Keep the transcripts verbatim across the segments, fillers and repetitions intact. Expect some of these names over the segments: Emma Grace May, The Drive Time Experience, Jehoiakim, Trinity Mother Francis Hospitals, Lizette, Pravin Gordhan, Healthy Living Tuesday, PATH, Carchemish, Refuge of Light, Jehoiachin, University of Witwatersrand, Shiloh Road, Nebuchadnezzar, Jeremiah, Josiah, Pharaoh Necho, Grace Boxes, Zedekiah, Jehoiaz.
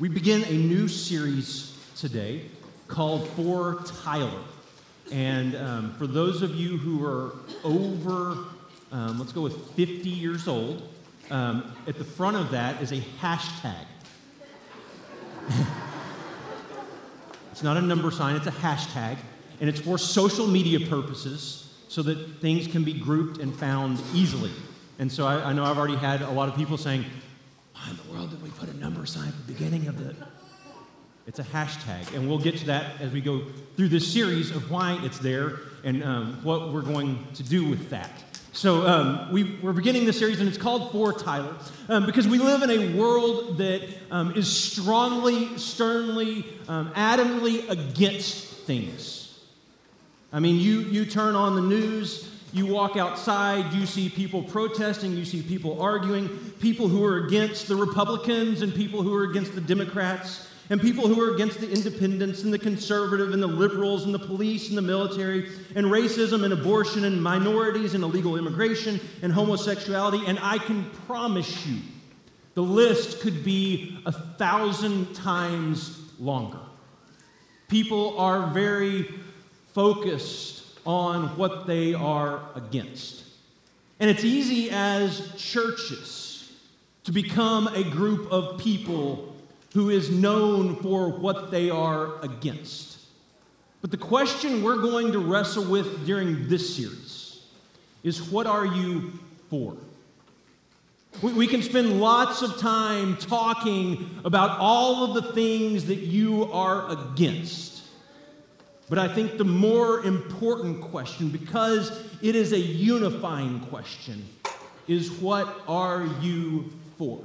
We begin a new series today called For Tyler. And um, for those of you who are over, um, let's go with fifty years old, um, at the front of that is a hashtag. It's not a number sign, it's a hashtag. And it's for social media purposes so that things can be grouped and found easily. And so I, I know I've already had a lot of people saying, why in the world did we put a number sign at the beginning of the... It's a hashtag, and we'll get to that as we go through this series of why it's there and um, what we're going to do with that. So um, we, we're beginning this series, and it's called For Tyler, um, because we live in a world that um, is strongly, sternly, um, adamantly against things. I mean, you you turn on the news. You walk outside, you see people protesting, you see people arguing, people who are against the Republicans and people who are against the Democrats and people who are against the independents and the conservative and the liberals and the police and the military and racism and abortion and minorities and illegal immigration and homosexuality. And I can promise you the list could be a thousand times longer. People are very focused on what they are against. And it's easy as churches to become a group of people who is known for what they are against. But the question we're going to wrestle with during this series is, what are you for? We, we can spend lots of time talking about all of the things that you are against. But I think the more important question, because it is a unifying question, is what are you for?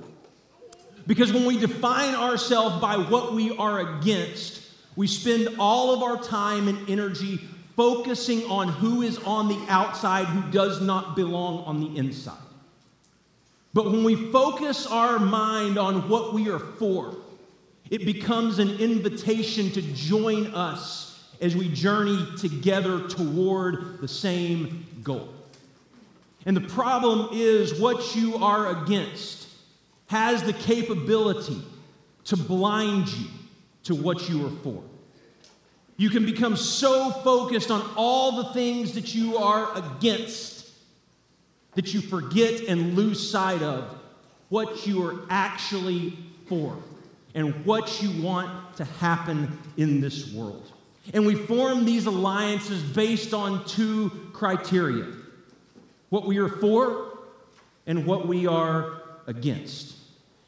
Because when we define ourselves by what we are against, we spend all of our time and energy focusing on who is on the outside, who does not belong on the inside. But when we focus our mind on what we are for, it becomes an invitation to join us as we journey together toward the same goal. And the problem is, what you are against has the capability to blind you to what you are for. You can become so focused on all the things that you are against that you forget and lose sight of what you are actually for and what you want to happen in this world. And we form these alliances based on two criteria: what we are for and what we are against.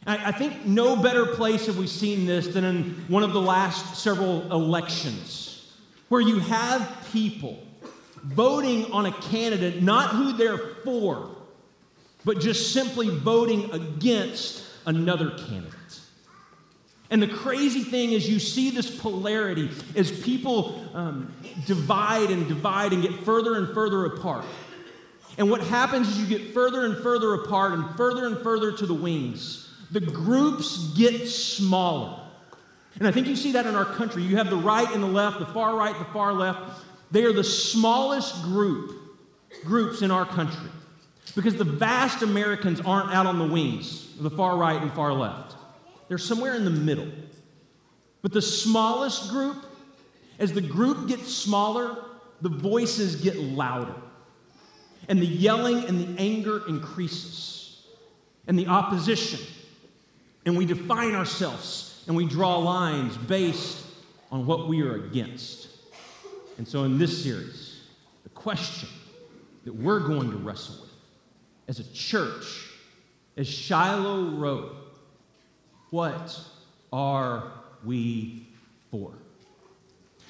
I, I think no better place have we seen this than in one of the last several elections, where you have people voting on a candidate, not who they're for, but just simply voting against another candidate. And the crazy thing is, you see this polarity as people um, divide and divide and get further and further apart. And what happens is, you get further and further apart and further and further to the wings. The groups get smaller. And I think you see that in our country. You have the right and the left, the far right, the far left. They are the smallest group groups in our country, because the vast Americans aren't out on the wings, the far right and far left. They're somewhere in the middle. But the smallest group, as the group gets smaller, the voices get louder. And the yelling and the anger increases. And the opposition. And we define ourselves and we draw lines based on what we are against. And so in this series, the question that we're going to wrestle with as a church, as Shiloh Road, what are we for?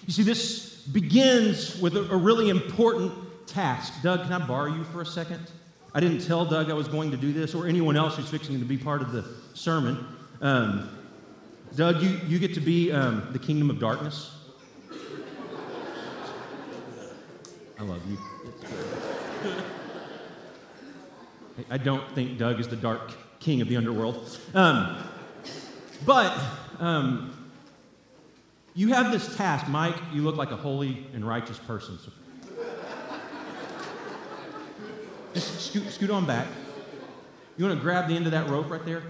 You see, this begins with a, a really important task. Doug, can I borrow you for a second? I didn't tell Doug I was going to do this, or anyone else who's fixing to be part of the sermon. Um, Doug, you, you get to be um, the kingdom of darkness. I love you. I don't think Doug is the dark king of the underworld. Um, But um, you have this task. Mike, you look like a holy and righteous person. So just scoot, scoot on back. You want to grab the end of that rope right there?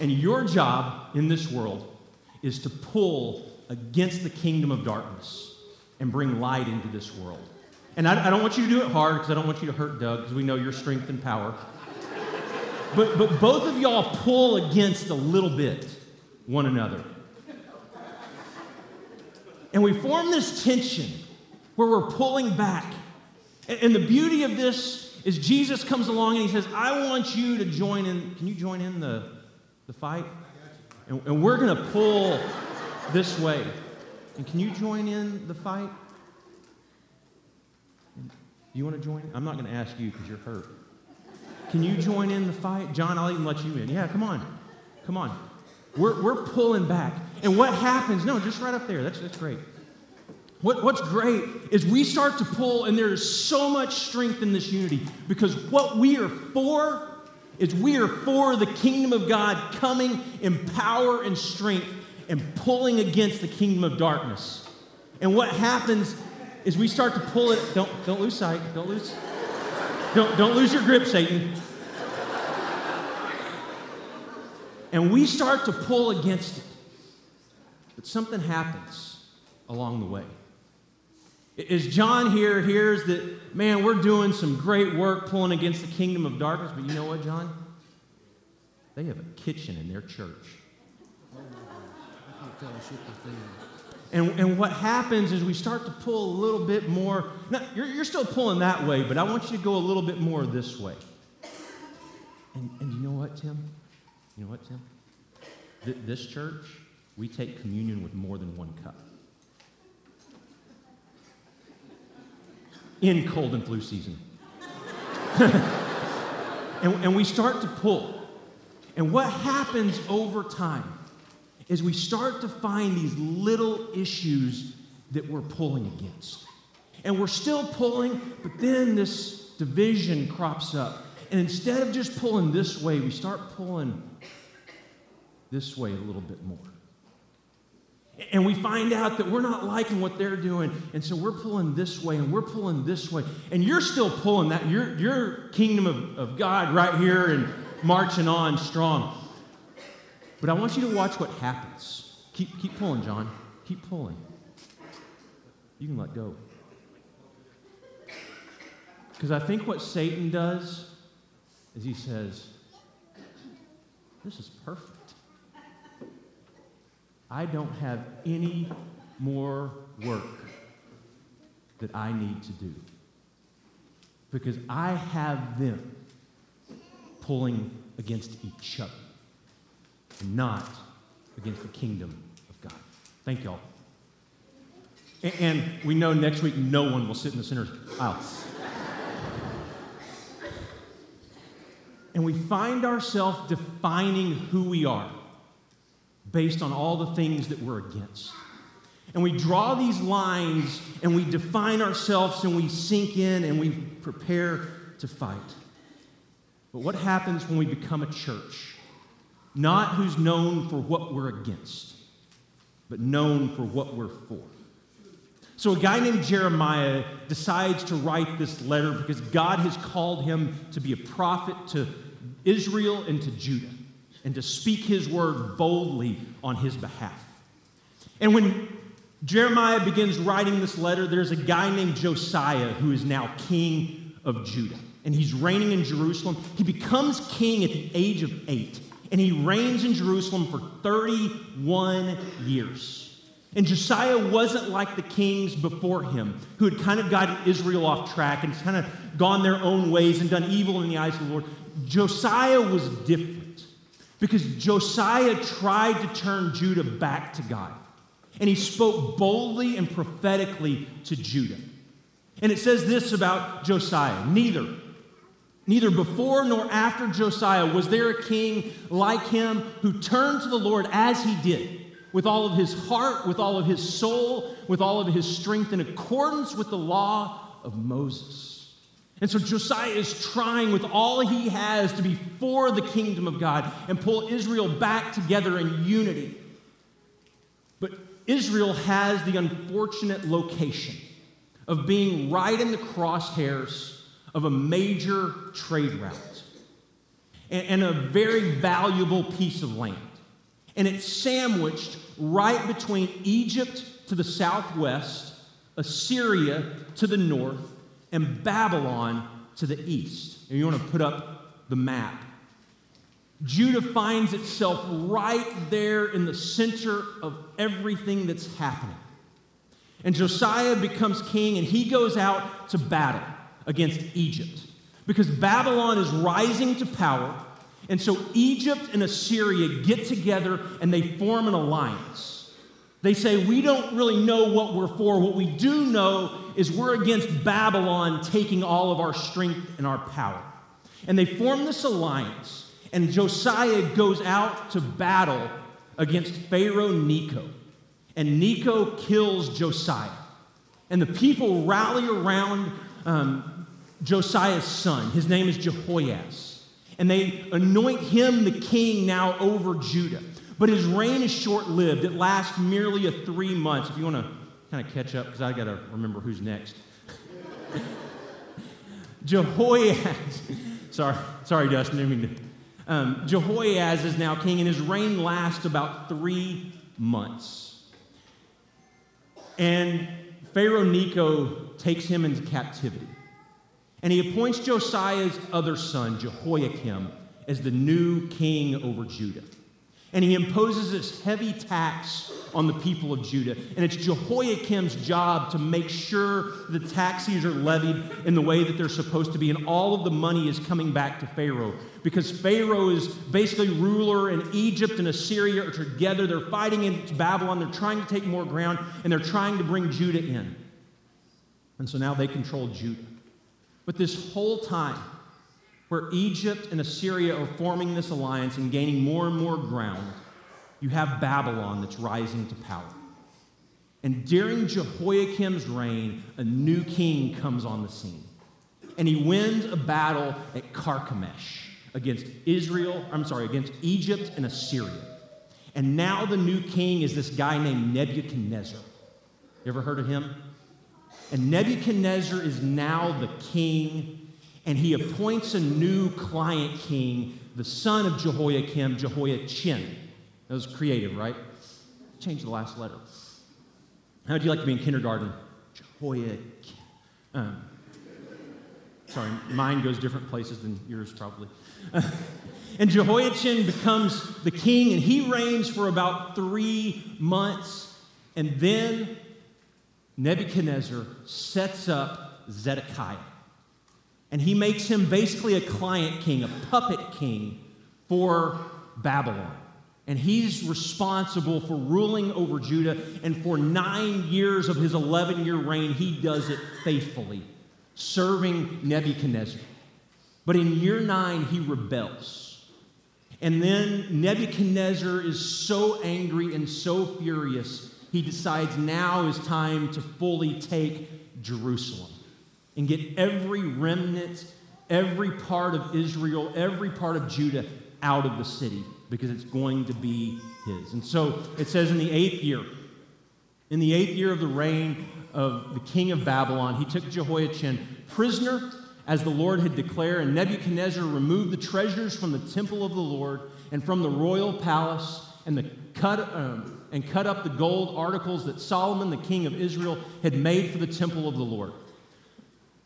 And your job in this world is to pull against the kingdom of darkness and bring light into this world. And I, I don't want you to do it hard because I don't want you to hurt Doug because we know your strength and power. But, but both of y'all pull against a little bit one another. And we form this tension where we're pulling back. And the beauty of this is Jesus comes along and he says, I want you to join in. Can you join in the, the fight? And, and we're going to pull this way. And can you join in the fight? Do you want to join? I'm not going to ask you because you're hurt. Can you join in the fight? John, I'll even let you in. Yeah, come on. Come on. We're, we're pulling back. And what happens? No, just right up there. That's, that's great. What, what's great is we start to pull, and there is so much strength in this unity because what we are for is we are for the kingdom of God coming in power and strength and pulling against the kingdom of darkness. And what happens is we start to pull it. Don't, don't lose sight. Don't lose Don't, don't lose your grip, Satan. And we start to pull against it. But something happens along the way. As John here hears that, man, we're doing some great work pulling against the kingdom of darkness, but you know what, John? They have a kitchen in their church. And, and what happens is we start to pull a little bit more. Now, you're, you're still pulling that way, but I want you to go a little bit more this way. And, and you know what, Tim? You know what, Tim? Th- this church, we take communion with more than one cup. In cold and flu season. and, and we start to pull. And what happens over time is we start to find these little issues that we're pulling against. And we're still pulling, but then this division crops up. And instead of just pulling this way, we start pulling this way a little bit more. And we find out that we're not liking what they're doing, and so we're pulling this way, and we're pulling this way. And you're still pulling that. Your, your kingdom of, of God right here and marching on strong. But I want you to watch what happens. Keep, keep pulling, John. Keep pulling. You can let go. Because I think what Satan does is he says, this is perfect. I don't have any more work that I need to do. Because I have them pulling against each other. And not against the kingdom of God. Thank y'all. And, and we know next week no one will sit in the sinner's aisle. And we find ourselves defining who we are based on all the things that we're against. And we draw these lines and we define ourselves and we sink in and we prepare to fight. But what happens when we become a church? Not who's known for what we're against, but known for what we're for. So a guy named Jeremiah decides to write this letter because God has called him to be a prophet to Israel and to Judah and to speak his word boldly on his behalf. And when Jeremiah begins writing this letter, there's a guy named Josiah who is now king of Judah, and he's reigning in Jerusalem. He becomes king at the age of eight. And he reigns in Jerusalem for thirty-one years. And Josiah wasn't like the kings before him, who had kind of gotten Israel off track and kind of gone their own ways and done evil in the eyes of the Lord. Josiah was different because Josiah tried to turn Judah back to God. And he spoke boldly and prophetically to Judah. And it says this about Josiah, neither Neither before nor after Josiah was there a king like him who turned to the Lord as he did, with all of his heart, with all of his soul, with all of his strength, in accordance with the law of Moses. And so Josiah is trying with all he has to be for the kingdom of God and pull Israel back together in unity. But Israel has the unfortunate location of being right in the crosshairs of a major trade route. and a very valuable piece of land. And it's sandwiched right between Egypt to the southwest, Assyria to the north, and Babylon to the east. And you want to put up the map. Judah finds itself right there in the center of everything that's happening. And Josiah becomes king, and he goes out to battle against Egypt because Babylon is rising to power. And so Egypt and Assyria get together and they form an alliance. They say, we don't really know what we're for. What we do know is we're against Babylon taking all of our strength and our power. And they form this alliance. And Josiah goes out to battle against Pharaoh Necho. And Necho kills Josiah. And the people rally around um, Josiah's son. His name is Jehoiaz. And they anoint him the king now over Judah. But his reign is short-lived. It lasts merely a three months. If you want to kind of catch up, because I got to remember who's next. Jehoiaz. sorry, sorry, Dustin. I didn't mean to. Um, Jehoiaz is now king, and his reign lasts about three months. And Pharaoh Necho takes him into captivity. And he appoints Josiah's other son, Jehoiakim, as the new king over Judah. And he imposes this heavy tax on the people of Judah. And it's Jehoiakim's job to make sure the taxes are levied in the way that they're supposed to be. And all of the money is coming back to Pharaoh. Because Pharaoh is basically ruler, and Egypt and Assyria are together. They're fighting against Babylon. They're trying to take more ground. And they're trying to bring Judah in. And so now they control Judah. But this whole time, where Egypt and Assyria are forming this alliance and gaining more and more ground, you have Babylon that's rising to power. And during Jehoiakim's reign, a new king comes on the scene. And he wins a battle at Carchemish against Israel, I'm sorry, against Egypt and Assyria. And now the new king is this guy named Nebuchadnezzar. You ever heard of him? And Nebuchadnezzar is now the king. And he appoints a new client king, the son of Jehoiakim, Jehoiachin. That was creative, right? Change the last letter. How would you like to be in kindergarten? Jehoiakim. Um, sorry, mine goes different places than yours probably. And Jehoiachin becomes the king, and he reigns for about three months. And then Nebuchadnezzar sets up Zedekiah. And he makes him basically a client king, a puppet king for Babylon. And he's responsible for ruling over Judah. And for nine years of his eleven-year reign, he does it faithfully, serving Nebuchadnezzar. But in year nine, he rebels. And then Nebuchadnezzar is so angry and so furious, he decides now is time to fully take Jerusalem. And get every remnant, every part of Israel, every part of Judah out of the city because it's going to be his. And so it says in the eighth year, in the eighth year of the reign of the king of Babylon, he took Jehoiachin prisoner as the Lord had declared, and Nebuchadnezzar removed the treasures from the temple of the Lord and from the royal palace and the cut um, and cut up the gold articles that Solomon, the king of Israel, had made for the temple of the Lord.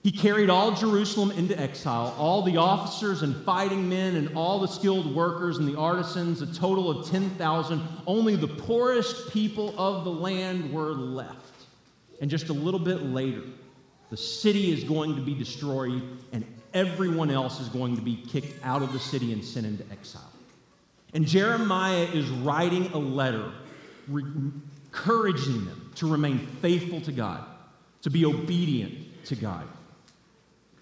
He carried all Jerusalem into exile, all the officers and fighting men and all the skilled workers and the artisans, a total of ten thousand. Only the poorest people of the land were left. And just a little bit later, the city is going to be destroyed and everyone else is going to be kicked out of the city and sent into exile. And Jeremiah is writing a letter encouraging them to remain faithful to God, to be obedient to God.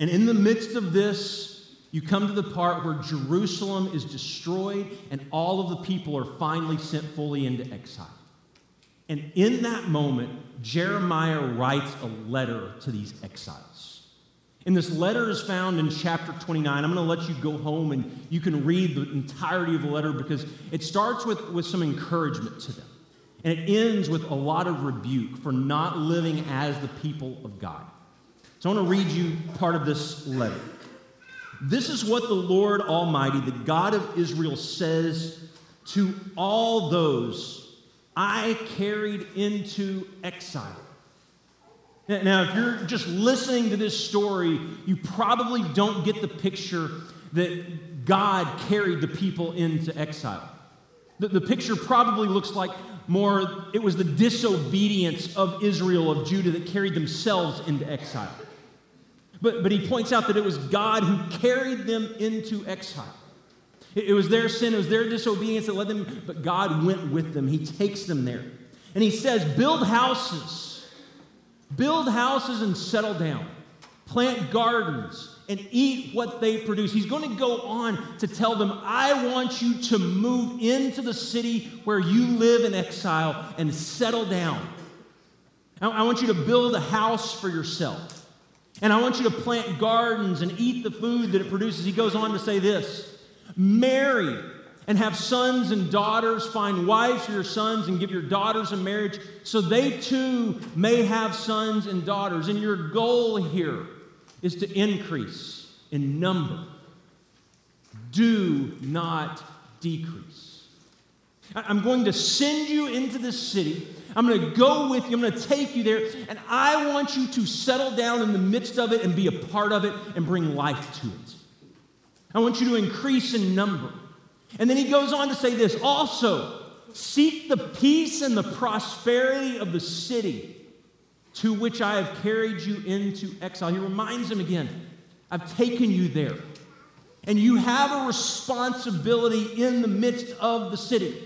And in the midst of this, you come to the part where Jerusalem is destroyed and all of the people are finally sent fully into exile. And in that moment, Jeremiah writes a letter to these exiles. And this letter is found in chapter twenty-nine. I'm going to let you go home and you can read the entirety of the letter because it starts with, with some encouragement to them. And it ends with a lot of rebuke for not living as the people of God. So I want to read you part of this letter. This is what the Lord Almighty, the God of Israel, says to all those I carried into exile. Now, if you're just listening to this story, you probably don't get the picture that God carried the people into exile. The, the picture probably looks like more, it was the disobedience of Israel, of Judah, that carried themselves into exile. But, but he points out that it was God who carried them into exile. It, it was their sin, it was their disobedience that led them, but God went with them. He takes them there. And he says, build houses. Build houses and settle down. Plant gardens and eat what they produce. He's going to go on to tell them, I want you to move into the city where you live in exile and settle down. I, I want you to build a house for yourself. And I want you to plant gardens and eat the food that it produces. He goes on to say this, marry and have sons and daughters, find wives for your sons and give your daughters in marriage so they too may have sons and daughters. And your goal here is to increase in number. Do not decrease. I'm going to send you into this city. I'm going to go with you. I'm going to take you there. And I want you to settle down in the midst of it and be a part of it and bring life to it. I want you to increase in number. And then he goes on to say this, also seek the peace and the prosperity of the city to which I have carried you into exile. He reminds them again, I've taken you there. And you have a responsibility in the midst of the city.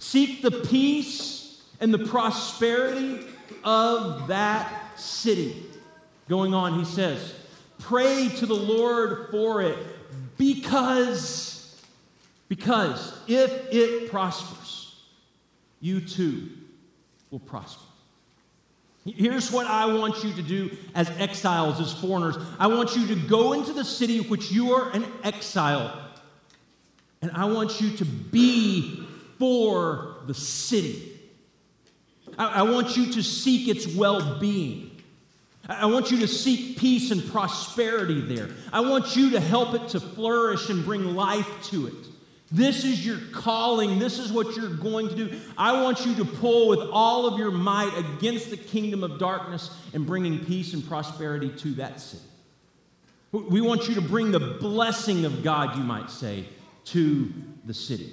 Seek the peace and the prosperity of that city. Going on, he says, pray to the Lord for it, because, because if it prospers, you too will prosper. Here's what I want you to do as exiles, as foreigners. I want you to go into the city in which you are an exile, and I want you to be for the city. I want you to seek its well-being. I want you to seek peace and prosperity there. I want you to help it to flourish and bring life to it. This is your calling. This is what you're going to do. I want you to pull with all of your might against the kingdom of darkness and bringing peace and prosperity to that city. We want you to bring the blessing of God, you might say, to the city.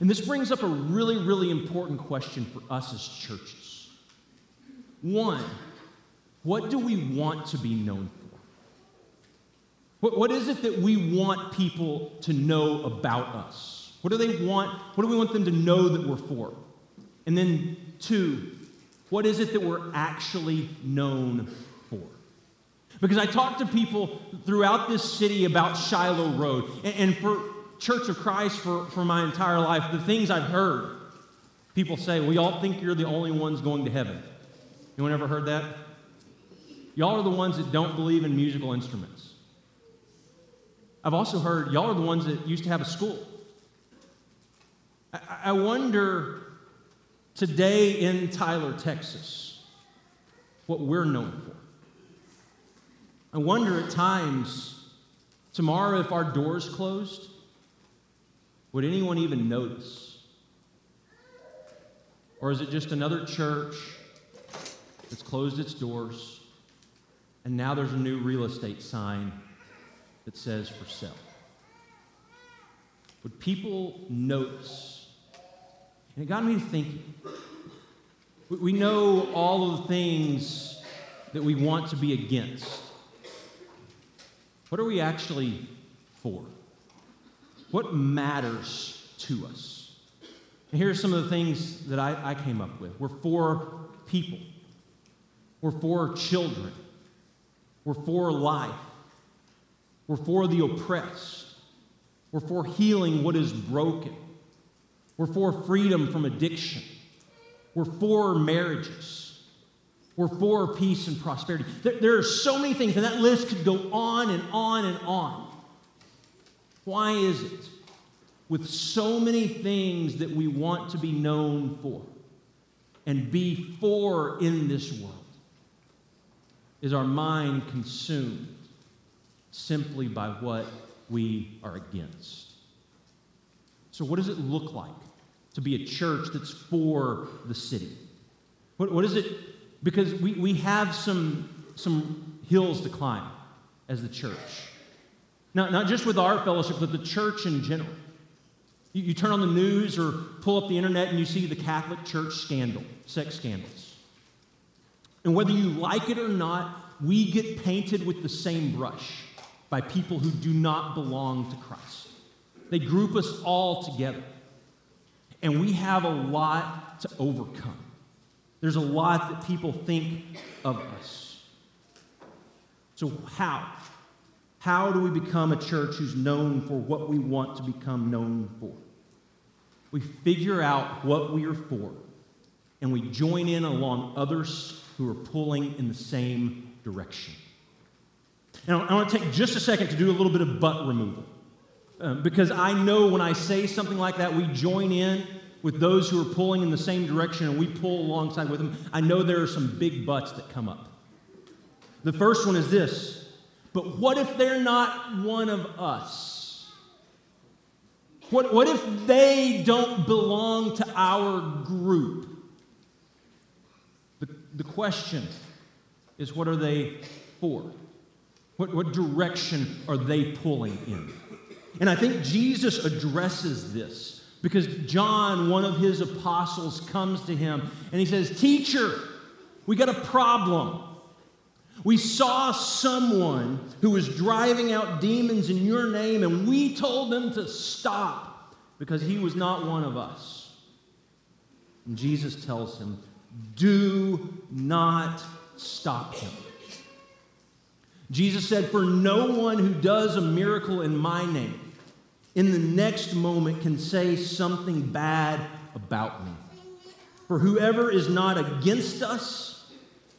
And this brings up a really, really important question for us as churches. One, what do we want to be known for? What, what is it that we want people to know about us? What do they want? What do we want them to know that we're for? And then two, what is it that we're actually known for? Because I talk to people throughout this city about Shiloh Road, and, and for Church of Christ for, for my entire life, the things I've heard people say, well, y'all think you're the only ones going to heaven. Anyone ever heard that? Y'all are the ones that don't believe in musical instruments. I've also heard y'all are the ones that used to have a school. I, I wonder today in Tyler, Texas, what we're known for. I wonder at times tomorrow if our doors closed, would anyone even notice? Or is it just another church that's closed its doors and now there's a new real estate sign that says for sale? Would people notice? And it got me thinking. We know all of the things that we want to be against. What are we actually for? What matters to us? And here are some of the things that I, I came up with. We're for people. We're for children. We're for life. We're for the oppressed. We're for healing what is broken. We're for freedom from addiction. We're for marriages. We're for peace and prosperity. There, there are so many things, and that list could go on and on and on. Why is it, with so many things that we want to be known for and be for in this world, is our mind consumed simply by what we are against. So what does it look like to be a church that's for the city? What, what is it? Because we, we have some, some hills to climb as the church. Not, not just with our fellowship, but the church in general. You, you turn on the news or pull up the internet and you see the Catholic Church scandal, sex scandals. And whether you like it or not, we get painted with the same brush by people who do not belong to Christ. They group us all together. And we have a lot to overcome. There's a lot that people think of us. So how? How do we become a church who's known for what we want to become known for? We figure out what we are for, and we join in along others who are pulling in the same direction. Now, I want to take just a second to do a little bit of butt removal, uh, because I know when I say something like that, we join in with those who are pulling in the same direction, and we pull alongside with them. I know there are some big butts that come up. The first one is this: but what if they're not one of us? What, what if they don't belong to our group? The, the question is, what are they for? What, what direction are they pulling in? And I think Jesus addresses this, because John, one of his apostles, comes to him and he says, "Teacher, we got a problem. We saw someone who was driving out demons in your name, and we told them to stop because he was not one of us." And Jesus tells him, "Do not stop him." Jesus said, "For no one who does a miracle in my name in the next moment can say something bad about me. For whoever is not against us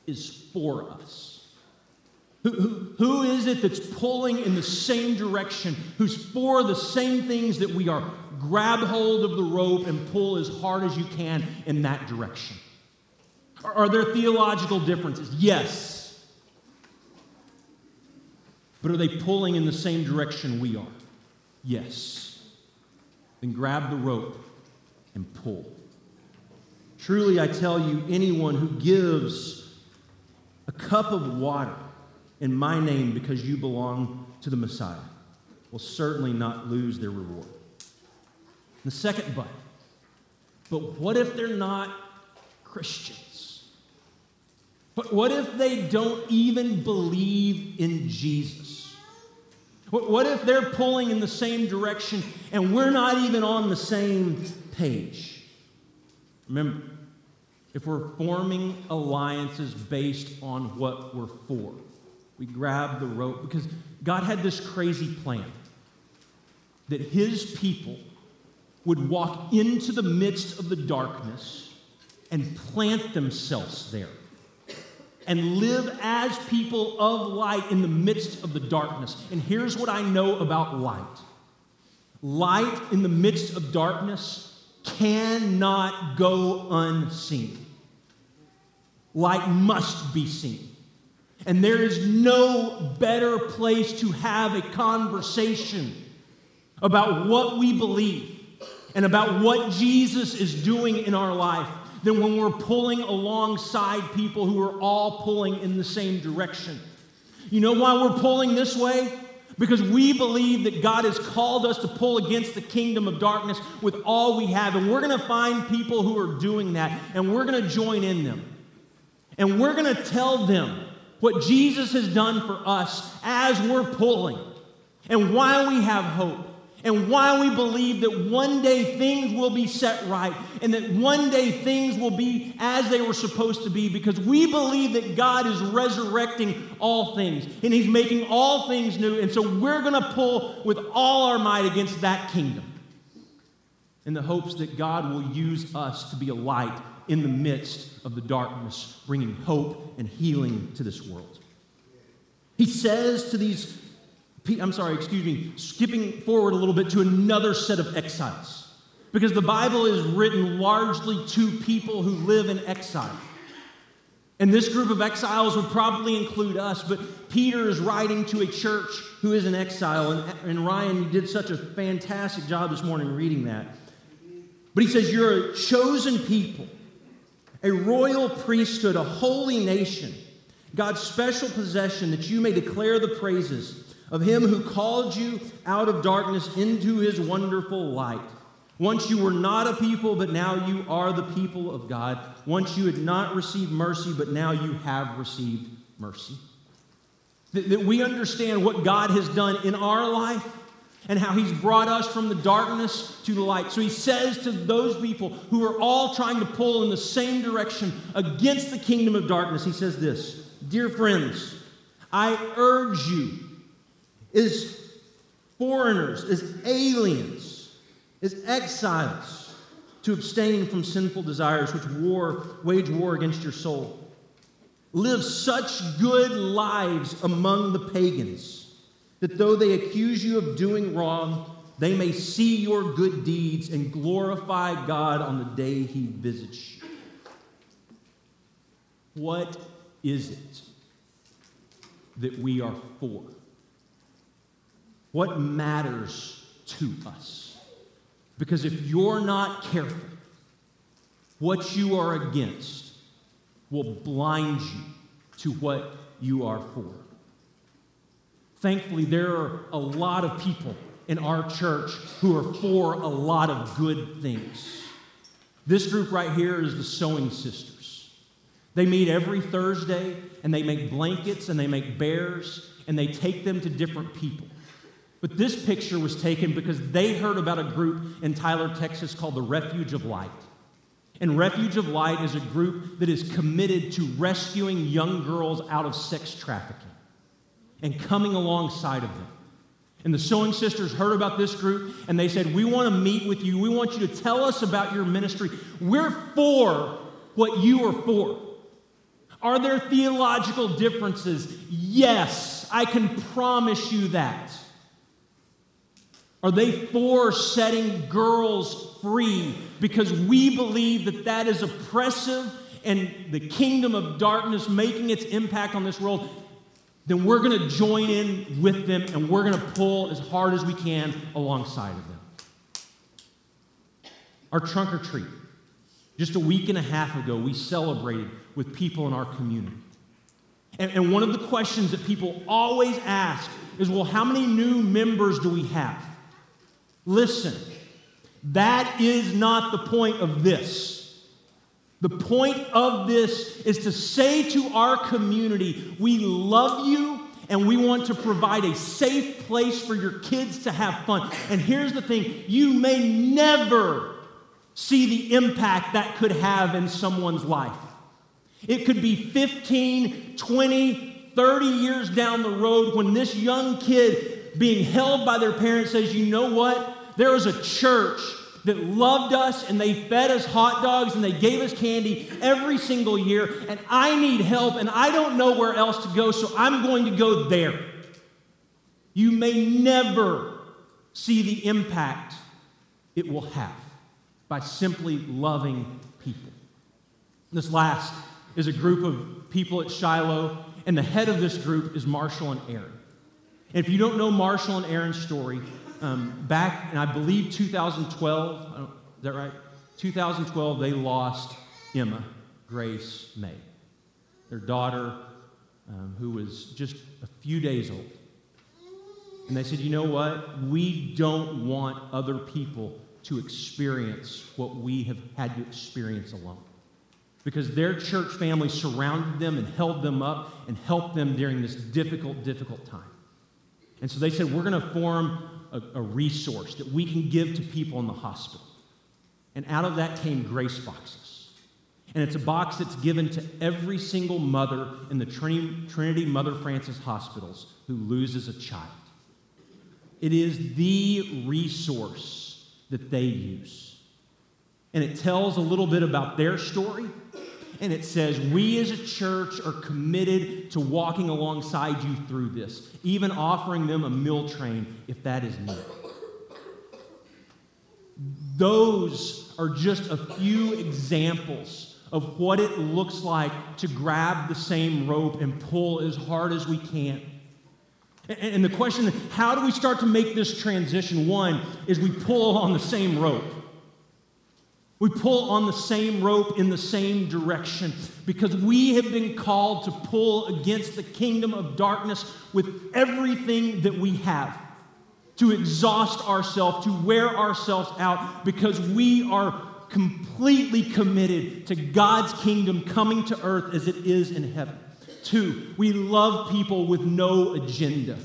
is for us." Who, who, who is it that's pulling in the same direction, who's for the same things that we are? Grab hold of the rope and pull as hard as you can in that direction. Are, are there theological differences? Yes. But are they pulling in the same direction we are? Yes. Then grab the rope and pull. Truly, I tell you, anyone who gives a cup of water in my name because you belong to the Messiah will certainly not lose their reward. The second but, but what if they're not Christians? But what if they don't even believe in Jesus? What if they're pulling in the same direction and we're not even on the same page? Remember, if we're forming alliances based on what we're for, we grab the rope, because God had this crazy plan that his people would walk into the midst of the darkness and plant themselves there, and live as people of light in the midst of the darkness. And here's what I know about light. Light in the midst of darkness cannot go unseen. Light must be seen. And there is no better place to have a conversation about what we believe and about what Jesus is doing in our life than when we're pulling alongside people who are all pulling in the same direction. You know why we're pulling this way? Because we believe that God has called us to pull against the kingdom of darkness with all we have, and we're going to find people who are doing that, and we're going to join in them. And we're going to tell them what Jesus has done for us as we're pulling, and why we have hope, and why we believe that one day things will be set right, and that one day things will be as they were supposed to be, because we believe that God is resurrecting all things, and he's making all things new, and so we're going to pull with all our might against that kingdom in the hopes that God will use us to be a light in the midst of the darkness, bringing hope and healing to this world. He says to these I'm sorry, excuse me, skipping forward a little bit to another set of exiles, because the Bible is written largely to people who live in exile. And this group of exiles would probably include us, but Peter is writing to a church who is in exile. And, and Ryan, you did such a fantastic job this morning reading that. But he says, you're a chosen people, a royal priesthood, a holy nation, God's special possession, that you may declare the praises of him who called you out of darkness into his wonderful light. Once you were not a people, but now you are the people of God. Once you had not received mercy, but now you have received mercy. That, that we understand what God has done in our life and how he's brought us from the darkness to the light. So he says to those people who are all trying to pull in the same direction against the kingdom of darkness, he says this, dear friends, I urge you as foreigners, as aliens, is exiles to abstain from sinful desires which war, wage war against your soul. Live such good lives among the pagans that though they accuse you of doing wrong, they may see your good deeds and glorify God on the day he visits you. What is it that we are for? What matters to us? Because if you're not careful, what you are against will blind you to what you are for. Thankfully, there are a lot of people in our church who are for a lot of good things. This group right here is the Sewing Sisters. They meet every Thursday, and they make blankets, and they make bears, and they take them to different people. But this picture was taken because they heard about a group in Tyler, Texas called the Refuge of Light. And Refuge of Light is a group that is committed to rescuing young girls out of sex trafficking and coming alongside of them. And the Sewing Sisters heard about this group, and they said, we want to meet with you. We want you to tell us about your ministry. We're for what you are for. Are there theological differences? Yes, I can promise you that. Are they for setting girls free? Because we believe that that is oppressive and the kingdom of darkness making its impact on this world, then we're going to join in with them and we're going to pull as hard as we can alongside of them. Our trunk or treat, just a week and a half ago, we celebrated with people in our community. And, and one of the questions that people always ask is, well, how many new members do we have? Listen, that is not the point of this. The point of this is to say to our community, we love you and we want to provide a safe place for your kids to have fun. And here's the thing, you may never see the impact that could have in someone's life. It could be fifteen, twenty, thirty years down the road when this young kid being held by their parents says, you know what? There was a church that loved us, and they fed us hot dogs, and they gave us candy every single year, and I need help, and I don't know where else to go, so I'm going to go there. You may never see the impact it will have by simply loving people. This last is a group of people at Shiloh, and the head of this group is Marshall and Aaron. And if you don't know Marshall and Aaron's story, Um, back in, I believe, two thousand twelve, is that right? two thousand twelve, they lost Emma Grace May, their daughter, um, who was just a few days old. And they said, you know what? We don't want other people to experience what we have had to experience alone. Because their church family surrounded them and held them up and helped them during this difficult, difficult time. And so they said, we're going to form A, a resource that we can give to people in the hospital. And out of that came Grace Boxes. And it's a box that's given to every single mother in the Trin- Trinity Mother Francis Hospitals who loses a child. It is the resource that they use. And it tells a little bit about their story, and it says, we as a church are committed to walking alongside you through this, even offering them a meal train if that is needed. Those are just a few examples of what it looks like to grab the same rope and pull as hard as we can. And the question, how do we start to make this transition? One is we pull on the same rope. We pull on the same rope in the same direction because we have been called to pull against the kingdom of darkness with everything that we have, to exhaust ourselves, to wear ourselves out, because we are completely committed to God's kingdom coming to earth as it is in heaven. Two, we love people with no agenda.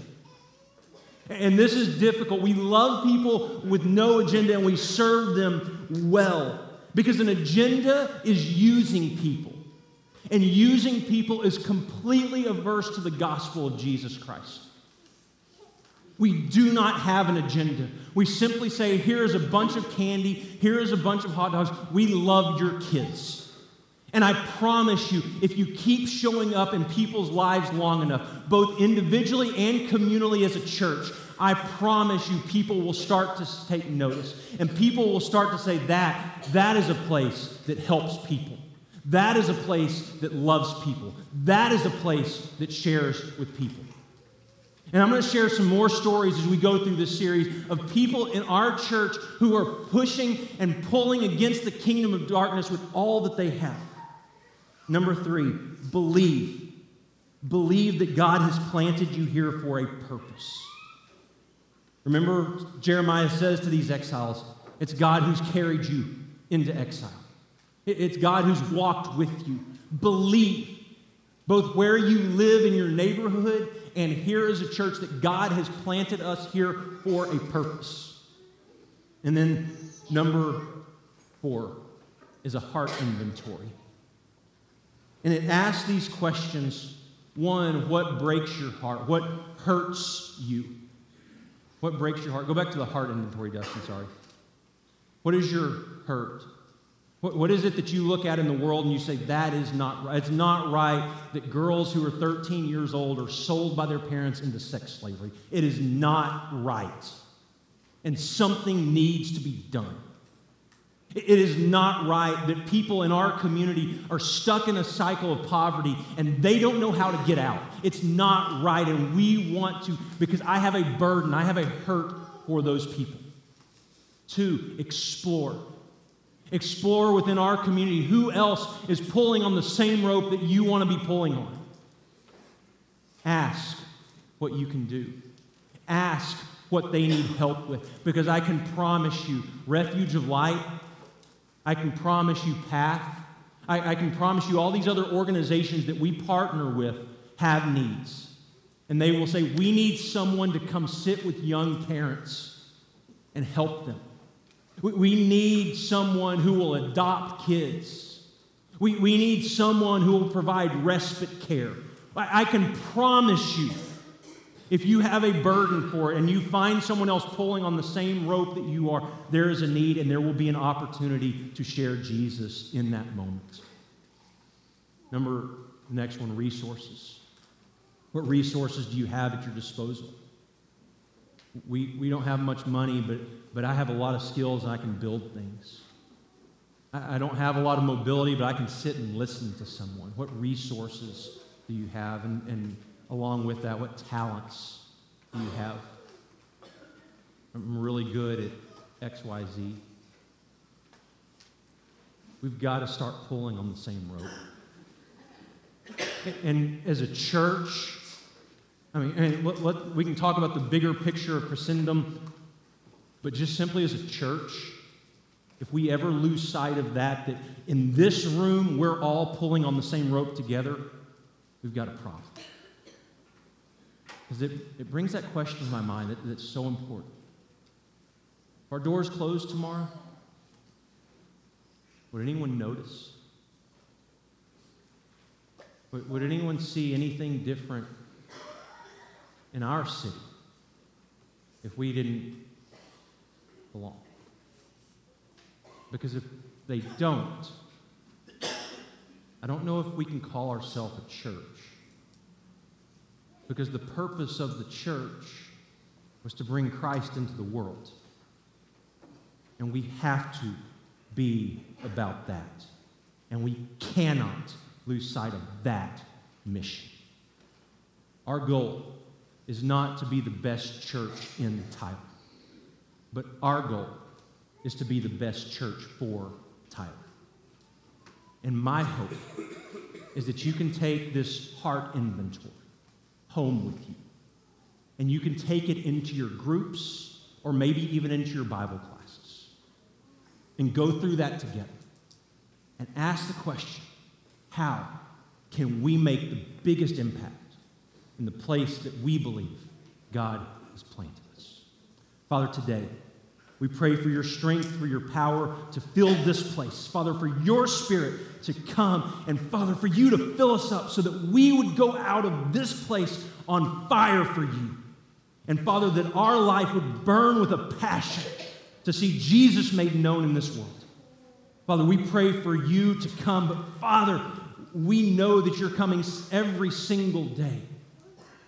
And this is difficult. We love people with no agenda, and we serve them well, because an agenda is using people. And using people is completely averse to the gospel of Jesus Christ. We do not have an agenda. We simply say, here is a bunch of candy, here is a bunch of hot dogs. We love your kids. And I promise you, if you keep showing up in people's lives long enough, both individually and communally as a church, I promise you people will start to take notice. And people will start to say that, that is a place that helps people. That is a place that loves people. That is a place that shares with people. And I'm going to share some more stories as we go through this series of people in our church who are pushing and pulling against the kingdom of darkness with all that they have. Number three, believe. Believe that God has planted you here for a purpose. Remember, Jeremiah says to these exiles, it's God who's carried you into exile. It's God who's walked with you. Believe, both where you live in your neighborhood, and here is a church that God has planted us here for a purpose. And then number four is a heart inventory. And it asks these questions. One, what breaks your heart? What hurts you? What breaks your heart? Go back to the heart inventory, Dustin, sorry. What is your hurt? What, what is it that you look at in the world and you say, that is not right? It's not right that girls who are thirteen years old are sold by their parents into sex slavery. It is not right. And something needs to be done. It is not right that people in our community are stuck in a cycle of poverty and they don't know how to get out. It's not right, and we want to, because I have a burden, I have a hurt for those people. Two, explore. Explore within our community who else is pulling on the same rope that you want to be pulling on. Ask what you can do. Ask what they need help with, because I can promise you, Refuge of Light, I can promise you PATH. I, I can promise you all these other organizations that we partner with have needs. And they will say, we need someone to come sit with young parents and help them. We, we need someone who will adopt kids. We, we need someone who will provide respite care. I, I can promise you, if you have a burden for it and you find someone else pulling on the same rope that you are, there is a need and there will be an opportunity to share Jesus in that moment. Number, the next one, resources. What resources do you have at your disposal? We, we don't have much money, but, but I have a lot of skills and I can build things. I, I don't have a lot of mobility, but I can sit and listen to someone. What resources do you have? And, and along with that, what talents do you have? I'm really good at X Y Z. We've got to start pulling on the same rope. And as a church, I mean, and let, let, we can talk about the bigger picture of Christendom, but just simply as a church, if we ever lose sight of that, that in this room we're all pulling on the same rope together, we've got a problem. Because it, it brings that question to my mind that, that's so important. If our doors closed tomorrow, would anyone notice? Would, would anyone see anything different in our city if we didn't belong? Because if they don't, I don't know if we can call ourselves a church. Because the purpose of the church was to bring Christ into the world. And we have to be about that. And we cannot lose sight of that mission. Our goal is not to be the best church in Tyler, but our goal is to be the best church for Tyler. And my hope is that you can take this heart inventory home with you, and you can take it into your groups or maybe even into your Bible classes and go through that together and ask the question, how can we make the biggest impact in the place that we believe God has planted us? Father, today, we pray for your strength, for your power to fill this place. Father, for your Spirit to come. And Father, for you to fill us up so that we would go out of this place on fire for you. And Father, that our life would burn with a passion to see Jesus made known in this world. Father, we pray for you to come. But Father, we know that you're coming every single day.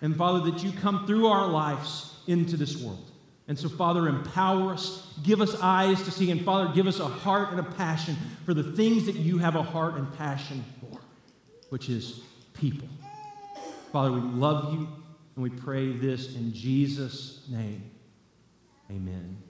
And, Father, that you come through our lives into this world. And so, Father, empower us. Give us eyes to see. And, Father, give us a heart and a passion for the things that you have a heart and passion for, which is people. Father, we love you, and we pray this in Jesus' name. Amen.